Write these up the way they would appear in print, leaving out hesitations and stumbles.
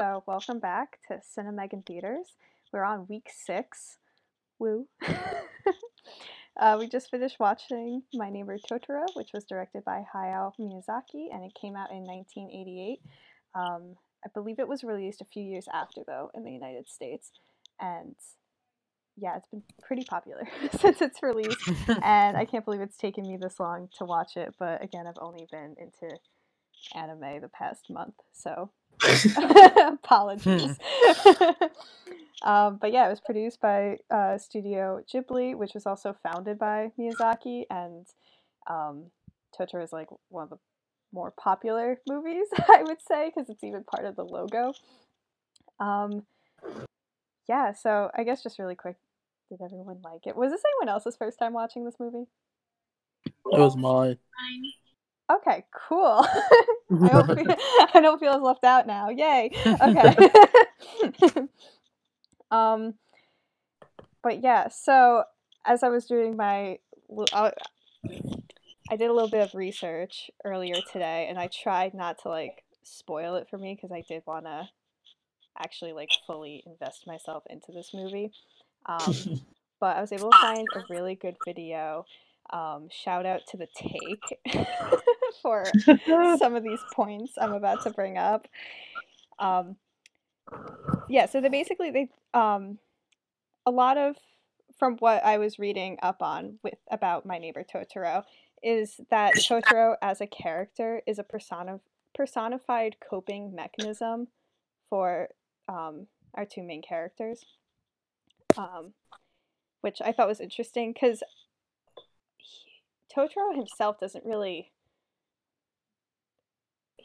So welcome back to Cinemegan Theaters. We're on week 6. Woo! We just finished watching My Neighbor Totoro, which was directed by Hayao Miyazaki, and it came out in 1988. I believe it was released a few years after, though, in the United States. And yeah, it's been pretty popular since its release. And I can't believe it's taken me this long to watch it. But again, I've only been into anime the past month, so apologies. But yeah, it was produced by Studio Ghibli, which was also founded by Miyazaki, and Totoro is like one of the more popular movies, I would say, because it's even part of the logo. Yeah, so I guess just really quick, did everyone like it? Was this anyone else's first time watching this movie? It was mine. Okay, cool. I don't feel as left out now. Yay. Okay. But yeah, so as I was doing my, I did a little bit of research earlier today, and I tried not to like spoil it for me because I did want to actually like fully invest myself into this movie. But I was able to find a really good video. Shout out to The Take for some of these points I'm about to bring up. Yeah, so they basically, a lot of, from what I was reading up on about My Neighbor Totoro, is that Totoro as a character is a personified coping mechanism for our two main characters, which I thought was interesting because Totoro himself doesn't really,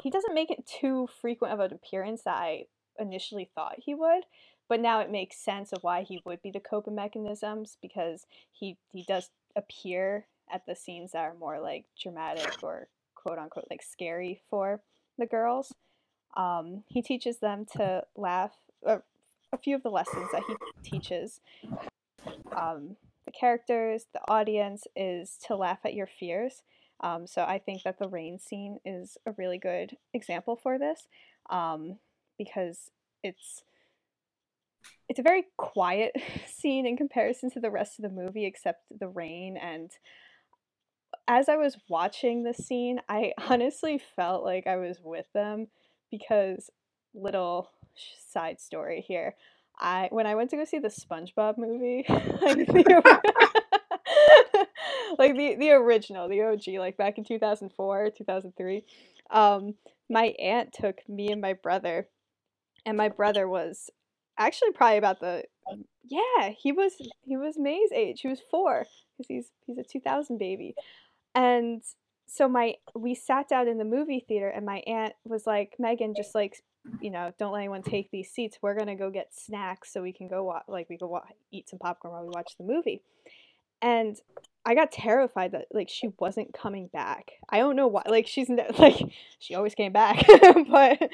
he doesn't make it too frequent of an appearance that I initially thought he would, but now it makes sense of why he would be the coping mechanisms, because he does appear at the scenes that are more like dramatic or quote unquote like scary for the girls. He teaches them to laugh, a few of the lessons that he teaches. The characters, the audience, is to laugh at your fears. So I think that the rain scene is a really good example for this, because it's a very quiet scene in comparison to the rest of the movie, except the rain. And as I was watching this scene, I honestly felt like I was with them, because little side story here. When I went to go see the SpongeBob movie, like the original, the OG, like back in 2004, 2003, my aunt took me and my brother, was actually probably about the, yeah, he was May's age. He was 4, because he's a 2000 baby. And so we sat down in the movie theater, and my aunt was like, Megan, just like, you know, don't let anyone take these seats. We're going to go get snacks so we can go eat some popcorn while we watch the movie. And I got terrified that like she wasn't coming back. I don't know why, like she always came back, but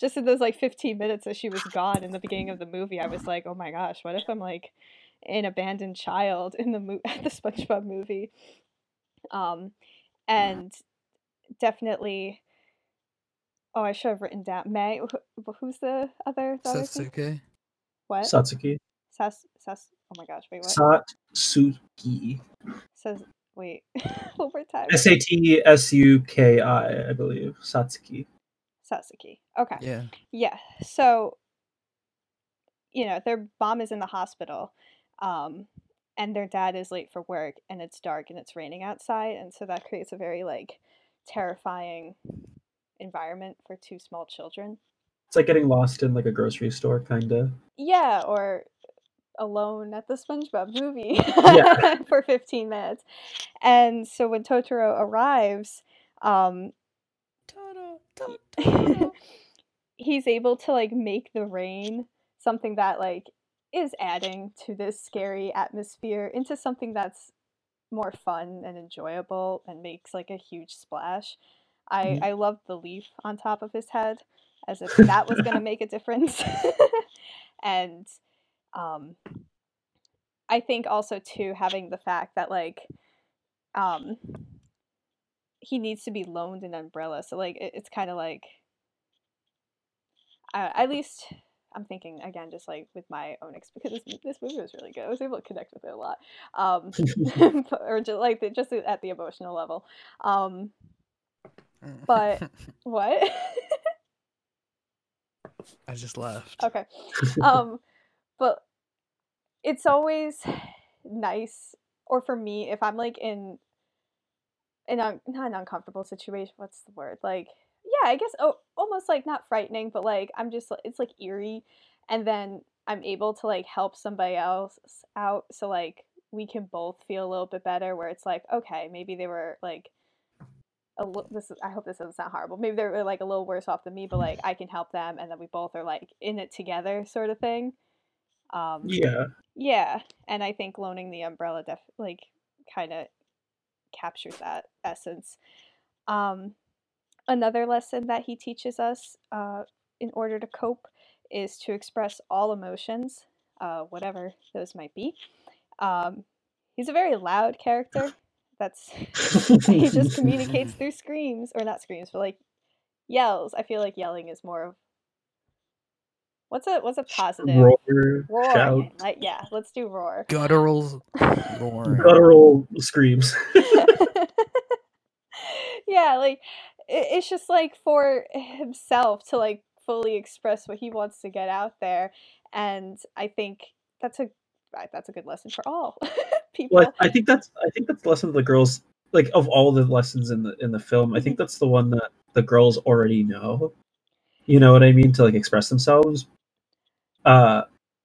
just in those like 15 minutes that she was gone in the beginning of the movie, I was like, oh my gosh, what if I'm like an abandoned child in the SpongeBob movie? And definitely, oh, I should have written down May. Who's the other? Satsuki. What? Satsuki. Oh my gosh! Wait, what? Satsuki. Wait. One more time. Satsuki, I believe. Satsuki. Satsuki. Okay. Yeah. Yeah. So, you know, their mom is in the hospital, and their dad is late for work, and it's dark and it's raining outside, and so that creates a very like terrifying environment for two small children. It's like getting lost in like a grocery store, kind of. Yeah, or alone at the SpongeBob movie, yeah. For 15 minutes. And so when Totoro arrives, Totoro. He's able to like make the rain something that like is adding to this scary atmosphere into something that's more fun and enjoyable and makes like a huge splash. I loved the leaf on top of his head, as if that was going to make a difference. And I think also, too, having the fact that, like, he needs to be loaned an umbrella. So, like, it's kind of like, At least I'm thinking again, just like with my own experience, because this movie was really good. I was able to connect with it a lot, or just like just at the emotional level. But what? I just laughed. Okay. But it's always nice, or for me, if I'm like not an uncomfortable situation. What's the word? Like, yeah, I guess almost like not frightening, but like I'm just, it's like eerie, and then I'm able to like help somebody else out, so like we can both feel a little bit better. Where it's like, okay, maybe they were like I hope this doesn't sound horrible. Maybe they were like a little worse off than me, but like I can help them, and then we both are like in it together, sort of thing. Yeah, and I think Loaning the Umbrella like kind of captures that essence. Another lesson that he teaches us in order to cope is to express all emotions, whatever those might be. He's a very loud character. He just communicates through screams, or not screams, but like yells. I feel like yelling is more of what's a positive roar. Shout. Like, yeah, let's do roar. Guttural roar. Guttural screams. Yeah, like it's just like for himself to like fully express what he wants to get out there, and I think that's a good lesson for all people. Well, I think that's the lesson of the girls, like of all the lessons in the film. I think that's the one that the girls already know. You know what I mean? To like express themselves.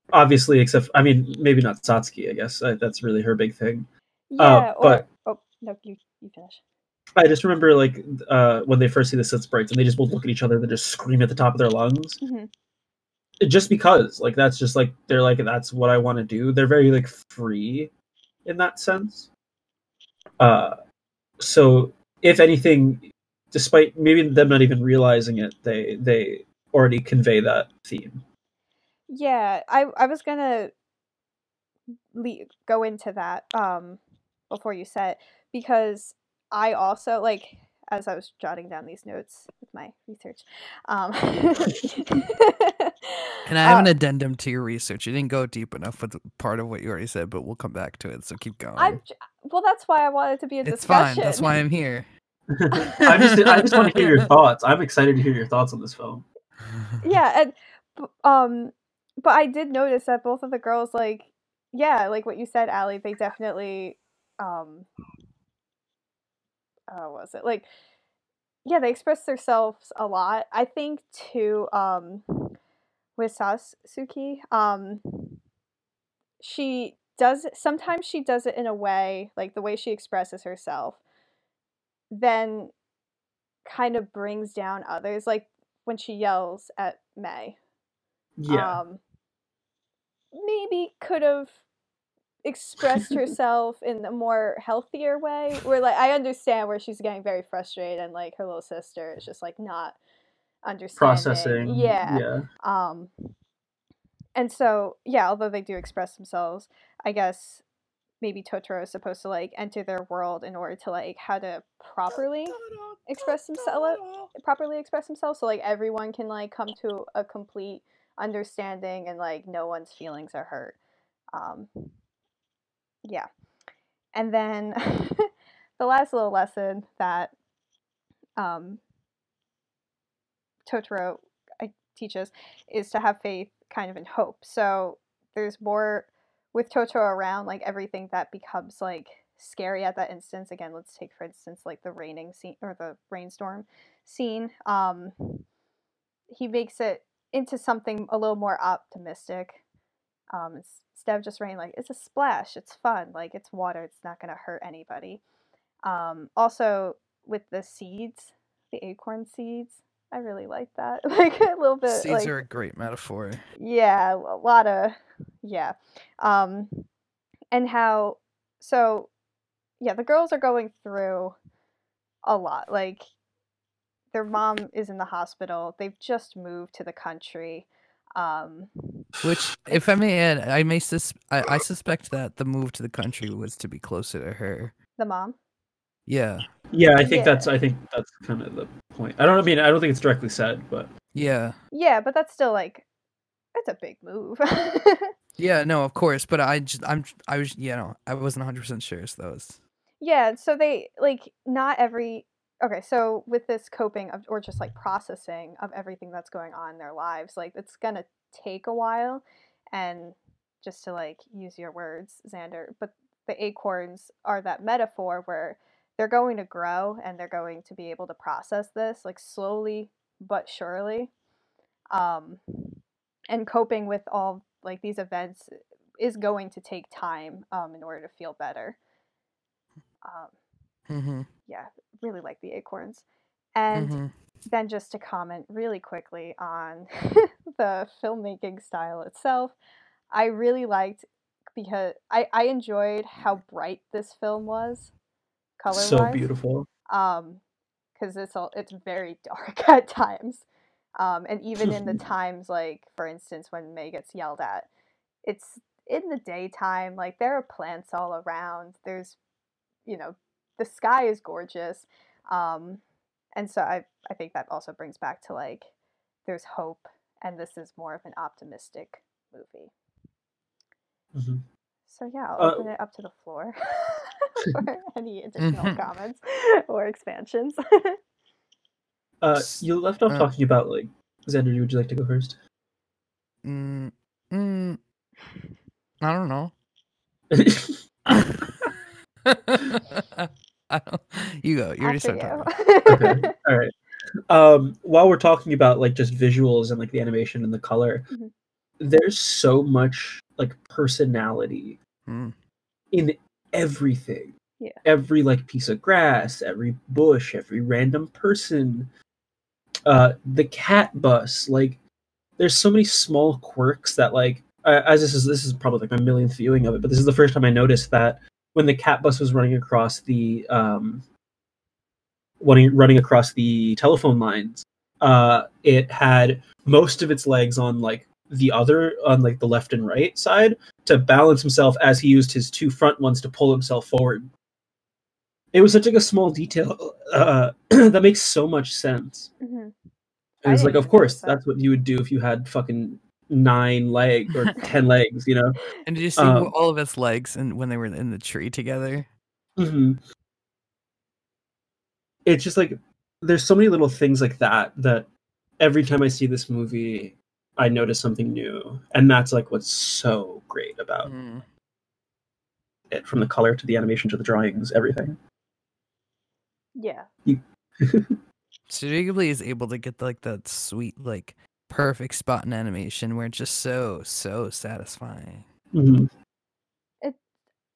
Obviously, except I mean, maybe not Satsuki. I guess that's really her big thing. Yeah. No, you finish. I just remember like when they first see the Sith Sprites, and they just both look at each other, and they just scream at the top of their lungs. Mm-hmm. Just because, like, that's just, like, they're, like, that's what I want to do. They're very, like, free in that sense. So, if anything, despite maybe them not even realizing it, they already convey that theme. Yeah, I was going to go into that before you said, because I also, like, as I was jotting down these notes with my research. And I have an addendum to your research. You didn't go deep enough with part of what you already said, but we'll come back to it, so keep going. Well, that's why I wanted to be a discussion. It's fine. That's why I'm here. I just want to hear your thoughts. I'm excited to hear your thoughts on this film. Yeah, and but I did notice that both of the girls, like, yeah, like what you said, Allie, they definitely... they express themselves a lot. I think too, with Satsuki, sometimes she does it in a way, like the way she expresses herself then kind of brings down others, like when she yells at May. Yeah. Maybe could have expressed herself in a more healthier way, where like I understand where she's getting very frustrated, and like her little sister is just like not understanding, processing. Yeah. And so yeah, although they do express themselves, I guess maybe Totoro is supposed to like enter their world in order to like how to properly express themselves, so like everyone can like come to a complete understanding, and like no one's feelings are hurt. Yeah. And then the last little lesson that Totoro teaches is to have faith kind of in hope. So there's more with Totoro around, like everything that becomes like scary at that instance. Again, let's take for instance like the raining scene or the rainstorm scene. He makes it into something a little more optimistic. Instead of just rain, like it's a splash, it's fun, like it's water, it's not gonna hurt anybody. Also with the seeds, the acorn seeds, I really like that. Like a little bit. Seeds like, are a great metaphor. Yeah, a lot of yeah. And how so yeah, the girls are going through a lot. Like their mom is in the hospital, they've just moved to the country. Which, if I may add, I suspect that the move to the country was to be closer to her. The mom? Yeah. Yeah, I think that's kind of the point. I don't think it's directly said, but Yeah. Yeah, but that's still like, that's a big move. Yeah, no, of course, but I wasn't 100% sure, so those. Yeah, so they like not every. Okay, so with this coping of, or just like processing of everything that's going on in their lives, like it's gonna take a while, and just to like use your words, Xander, but the acorns are that metaphor where they're going to grow and they're going to be able to process this like slowly but surely, and coping with all like these events is going to take time in order to feel better. Mm-hmm. Yeah, really like the acorns. And mm-hmm. then just to comment really quickly on the filmmaking style itself, I really liked, because I enjoyed how bright this film was color-wise. So beautiful. Because it's very dark at times. And even in the times, like, for instance, when May gets yelled at, it's in the daytime, like, there are plants all around. There's, you know, the sky is gorgeous, and so I think that also brings back to like there's hope, and this is more of an optimistic movie. Mm-hmm. So yeah, I'll open it up to the floor for any additional comments or expansions. You left off talking about like Xander. Would you like to go first? I don't know. I don't, you go. You already started talking. Okay. All right. While we're talking about like just visuals and like the animation and the color, mm-hmm. there's so much like personality in everything. Yeah. Every like piece of grass, every bush, every random person, the cat bus. Like, there's so many small quirks that like, as this is probably like my millionth viewing of it, but this is the first time I noticed that. When the cat bus was running across the telephone lines, it had most of its legs on like the left and right side to balance himself as he used his two front ones to pull himself forward. It was such like a small detail that makes so much sense. Mm-hmm. It was like, of course, that's what you would do if you had fucking 9 legs or 10 legs, you know. And did you see all of its legs and when they were in the tree together? Mm-hmm. It's just like there's so many little things like that every time I see this movie, I notice something new, and that's like what's so great about it, from the color to the animation to the drawings, everything. Yeah. Studio Ghibli is able to get like that sweet like perfect spot in animation where it's just so satisfying. Mm-hmm.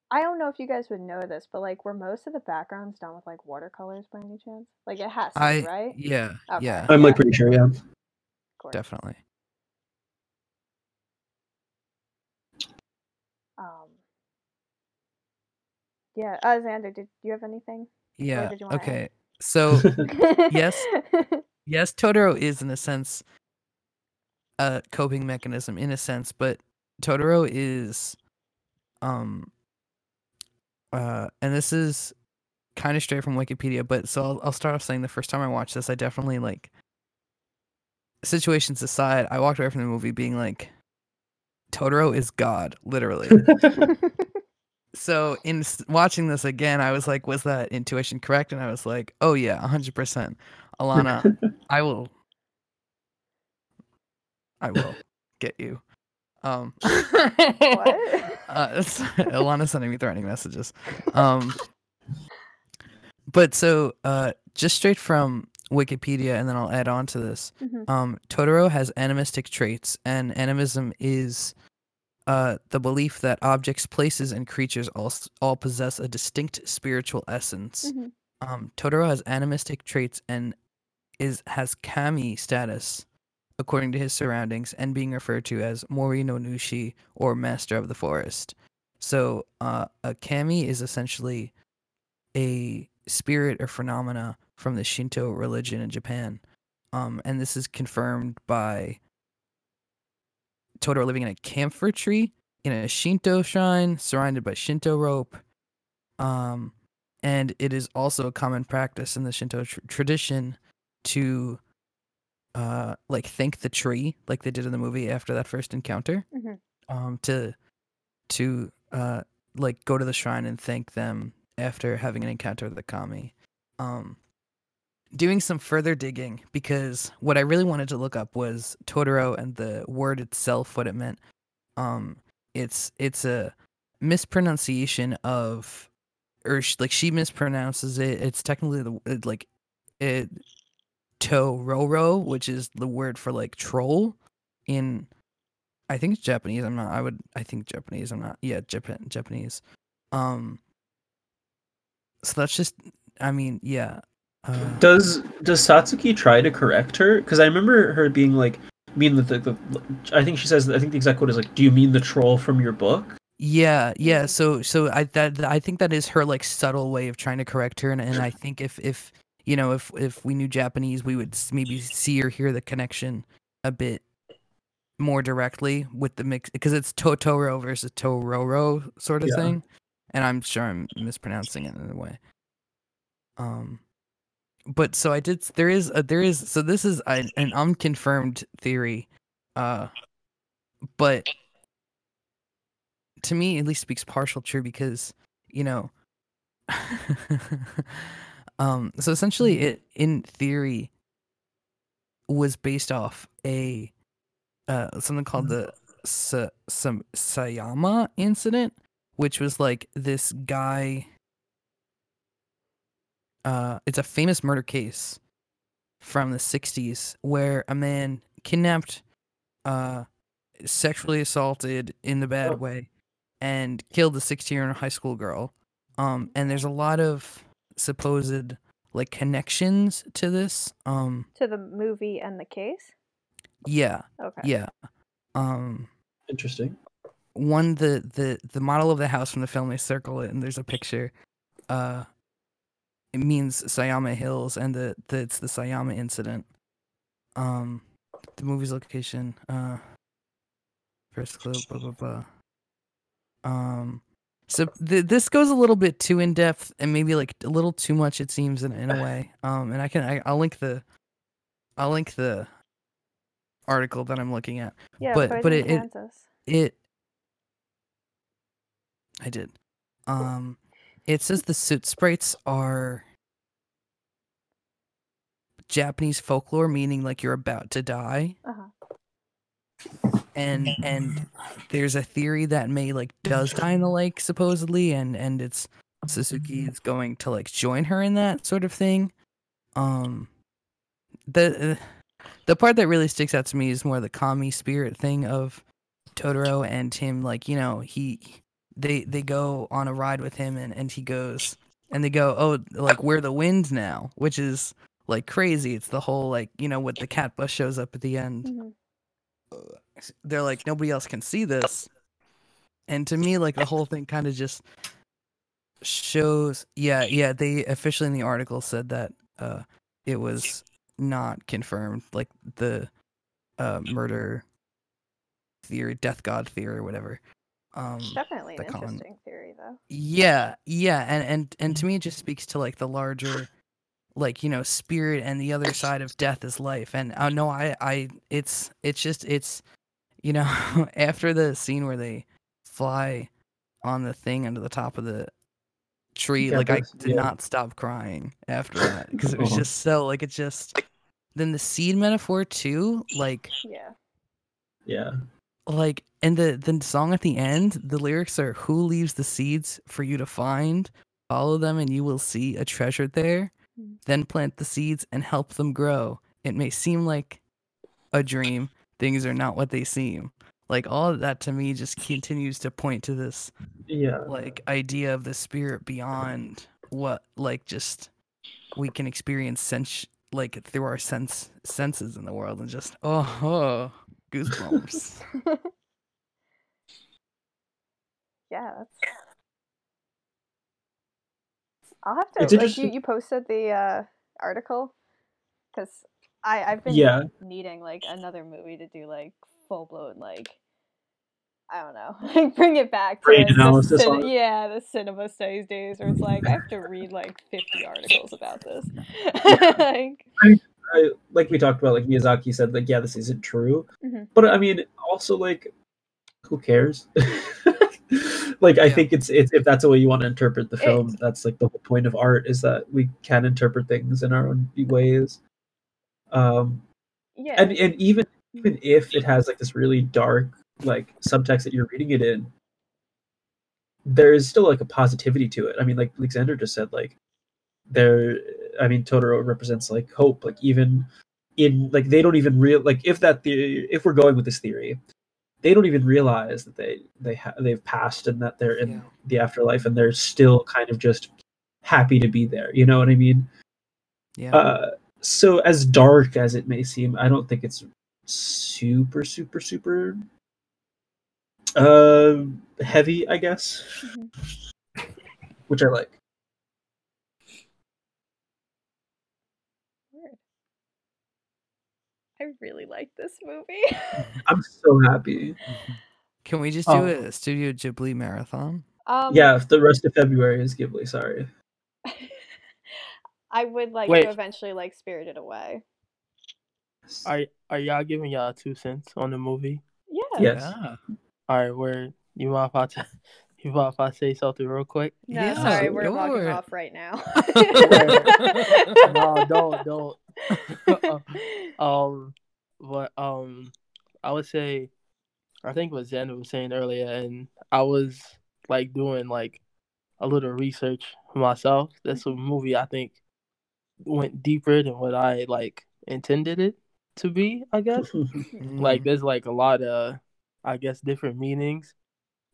I don't know if you guys would know this, but like, were most of the backgrounds done with like watercolors by any chance? Like, it has to be, right? Yeah. Okay. Yeah. I'm like pretty sure, yeah. Definitely. Yeah. Xander, did you have anything? Yeah. Okay. So yes, Totoro is in a sense a coping mechanism in a sense, but Totoro is and this is kind of straight from Wikipedia, but so I'll start off saying the first time I watched this, I definitely, like, situations aside, I walked away from the movie being like, Totoro is God, literally. So in watching this again, I was like, was that intuition correct? And I was like, oh yeah, 100%. Alana, I will get you. What? Alana's sending me threatening messages. But so just straight from Wikipedia, and then I'll add on to this. Mm-hmm. Totoro has animistic traits, and animism is the belief that objects, places, and creatures all possess a distinct spiritual essence. Mm-hmm. Totoro has animistic traits and has kami status, according to his surroundings, and being referred to as Mori no Nushi, or Master of the Forest. So a kami is essentially a spirit or phenomena from the Shinto religion in Japan. And this is confirmed by Totoro living in a camphor tree, in a Shinto shrine, surrounded by Shinto rope. And it is also a common practice in the Shinto tradition to like thank the tree like they did in the movie after that first encounter, to like go to the shrine and thank them after having an encounter with the kami. Doing some further digging, because what I really wanted to look up was Tororo and the word itself, what it meant. It's a mispronunciation of, or like she mispronounces it. It's technically the like it tororo, which is the word for like troll in, I think it's Japanese. I'm not. I would. I think Japanese. I'm not. Yeah, Japanese. So that's just. I mean, yeah. Does Satsuki try to correct her? Because I remember her being like, "Mean the." I think she says. I think the exact quote is like, "Do you mean the troll from your book?" Yeah. So I think that is her like subtle way of trying to correct her, and I think if you know if we knew Japanese, we would maybe see or hear the connection a bit more directly with the mix, because it's Totoro versus Tororo sort of thing, and I'm sure I'm mispronouncing it in a way. But so I did. There is. So this is an unconfirmed theory, but to me, at least, speaks partial true, because you know. So essentially, it in theory was based off a something called the Sayama Incident, which was like this guy. It's a famous murder case from the 60s where a man kidnapped, sexually assaulted in the bad way, and killed a 16-year-old high school girl. And there's a lot of supposed like connections to this. To the movie and the case? Yeah. Okay. Yeah. Interesting. One, the model of the house from the film, they circle it, and there's a picture. It means Sayama Hills, and it's the Sayama Incident. The movie's location, first clue, blah blah blah. So this goes a little bit too in depth, and maybe like a little too much, it seems, in a way. And I'll link the article that I'm looking at. Yeah, but I did. It says the soot sprites are Japanese folklore, meaning like you're about to die. Uh-huh. And there's a theory that May like does die in the lake, supposedly, and it's Satsuki is going to like join her in that sort of thing. The part that really sticks out to me is more the kami spirit thing of Totoro and him, like, you know, they go on a ride with him, and he goes, and they go, oh, like, we're the wind now, which is like crazy. It's the whole, like, you know, what the cat bus shows up at the end. Mm-hmm. They're like, nobody else can see this. And to me, like, the whole thing kind of just shows. Yeah. They officially in the article said that it was not confirmed, like the murder theory, death god theory, or whatever. Definitely an interesting theory, though. Yeah, and to me, it just speaks to like the larger, like, you know, spirit, and the other side of death is life. And it's just you know, after the scene where they fly on the thing under the top of the tree, yeah, like I did not stop crying after that, because it was just so like, it's just then the seed metaphor too, like yeah. Like, and the song at the end, the lyrics are, who leaves the seeds for you to find? Follow them and you will see a treasure there. Then plant the seeds and help them grow. It may seem like a dream. Things are not what they seem. Like, all of that to me just continues to point to this, like, idea of the spirit beyond what, like, just we can experience like through our senses in the world, and just, goosebumps. Yeah, I'll have to. Like, you posted the article, because I've been needing like another movie to do like full blown, like, I don't know, like bring it back to the cinema studies days, where it's like I have to read like 50 articles about this. Like, like we talked about, like Miyazaki said, like, yeah, this isn't true. Mm-hmm. But I mean, also, like, who cares? Like, I think it's if that's the way you want to interpret the film, that's like the whole point of art, is that we can interpret things in our own ways. Yeah. And even if it has like this really dark like subtext that you're reading it in, there is still like a positivity to it. I mean, like Alexander just said, like Totoro represents like hope. Like even in like they don't even real like if that theory, if we're going with this theory, they don't even realize that they've passed and that they're in the afterlife, and they're still kind of just happy to be there. You know what I mean? Yeah. So as dark as it may seem, I don't think it's super heavy, I guess, mm-hmm. which I like. I really like this movie. I'm so happy. Can we just do a Studio Ghibli marathon? Yeah, if the rest of February is Ghibli, sorry. I would like to eventually like Spirited Away. Are y'all giving y'all 2 cents on the movie? Yeah. Yes. Yeah. All right, you mind if I say something real quick? No, yeah, sorry, we're walking off right now. No, don't. But I would say, I think what Xander was saying earlier, and I was like doing like a little research myself. That's a movie I think went deeper than what I like intended it to be, I guess. Like there's like a lot of, I guess, different meanings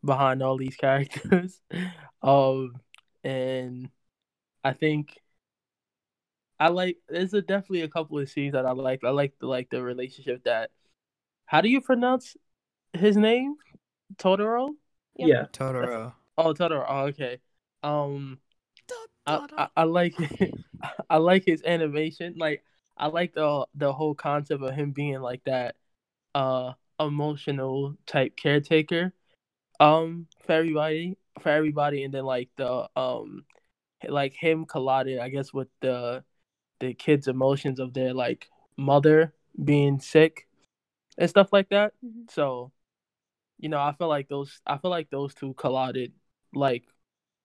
behind all these characters. And I think there's definitely a couple of scenes that I like. I like the relationship that, how do you pronounce his name? Totoro? Yeah. Totoro. Oh, Totoro. Oh, okay. I like I like his animation. Like I like the whole concept of him being like that emotional type caretaker for everybody, and then like the like him colliding, I guess, with the kids' emotions of their like mother being sick and stuff like that. Mm-hmm. So, you know, I feel like those two collided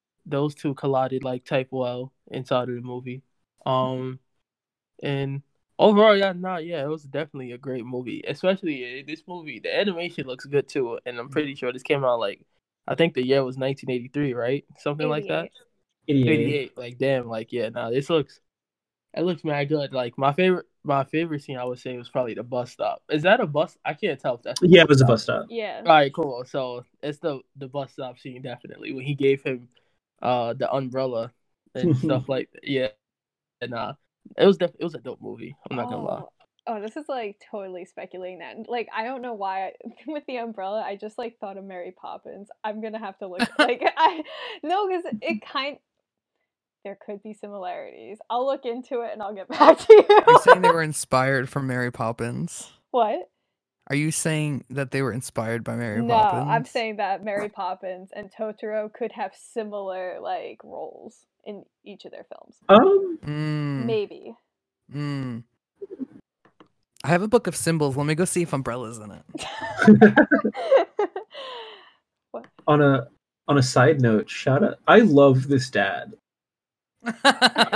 like type well inside of the movie. And overall, it was definitely a great movie. Especially this movie, the animation looks good too. And I'm pretty sure this came out like, I think the year was 1983, right? Something 88. Like that. 88. Like damn, like yeah, no, this looks. It looks mad good. Like my favorite scene, I would say, was probably the bus stop. Is that a bus? I can't tell if that's. Yeah, it was a bus stop. Yeah. All right, cool. So it's the bus stop scene, definitely, when he gave him the umbrella and stuff like that. Yeah. And it was a dope movie. I'm not gonna lie. Oh, this is like totally speculating that. Like, I don't know why with the umbrella, I just like thought of Mary Poppins. I'm gonna have to look like because it kind. There could be similarities. I'll look into it and I'll get back to you. Are you saying they were inspired from Mary Poppins? What? Are you saying that they were inspired by Mary Poppins? No, I'm saying that Mary Poppins and Totoro could have similar like roles in each of their films. Maybe. Mm. I have a book of symbols. Let me go see if umbrella's in it. What? On a side note, shout out! I love this dad.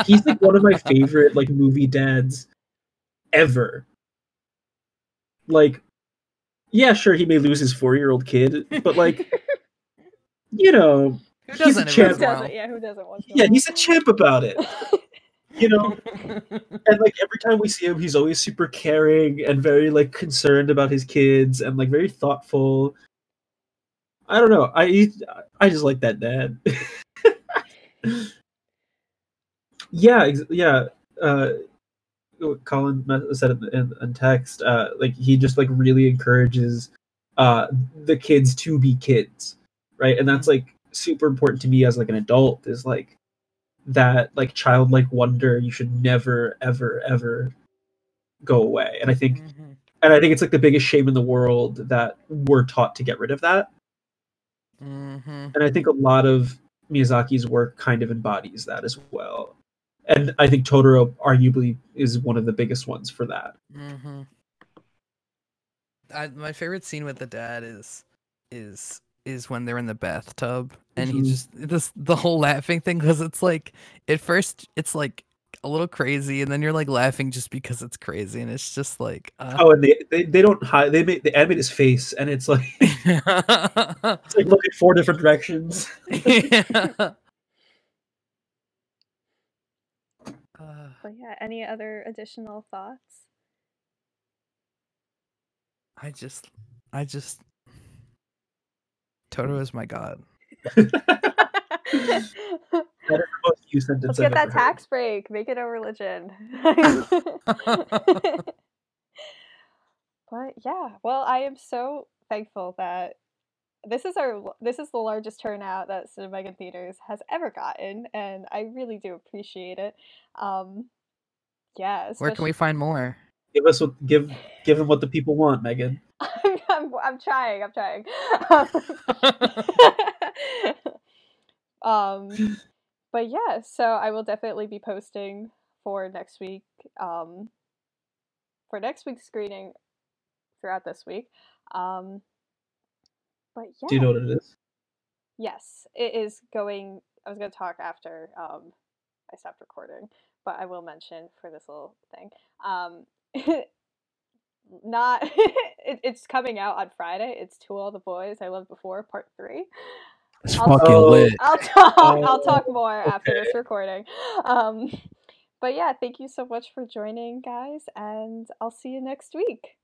He's like one of my favorite like movie dads ever. Like, yeah, sure, he may lose his 4-year-old kid, but like, you know, he's a champ. He's a champ about it. You know, and like every time we see him, he's always super caring and very like concerned about his kids and like very thoughtful. I don't know. I just like that dad. Yeah. Colin said in text, like he just like really encourages the kids to be kids, right? And that's like super important to me as like an adult, is like that like childlike wonder you should never ever go away. And I think, mm-hmm. and I think it's like the biggest shame in the world that we're taught to get rid of that. Mm-hmm. And I think a lot of Miyazaki's work kind of embodies that as well. And I think Totoro arguably is one of the biggest ones for that. Mm-hmm. My favorite scene with the dad is when they're in the bathtub and he just the whole laughing thing, because it's like at first it's like a little crazy and then you're like laughing just because it's crazy, and it's just like and they don't hide, they animate his face and it's like it's like looking four different directions. Yeah. But yeah, any other additional thoughts? I just Totoro is my god. That is the most used sentence. Let's get that tax break. Make it a religion. But yeah, well, I am so thankful that this is the largest turnout that Cinemegan Theaters has ever gotten, and I really do appreciate it. Yeah. Where can we find more? Give them what the people want, Megan. I'm trying. I'm trying. But yeah, so I will definitely be posting for next week. For next week's screening throughout this week. But yeah. Do you know what it is? Yes, it is going. I was going to talk after I stopped recording, but I will mention for this little thing. It's coming out on Friday. It's To All the Boys I Loved Before, Part 3. It's fucking lit. I'll talk more after this recording. But yeah, thank you so much for joining, guys, and I'll see you next week.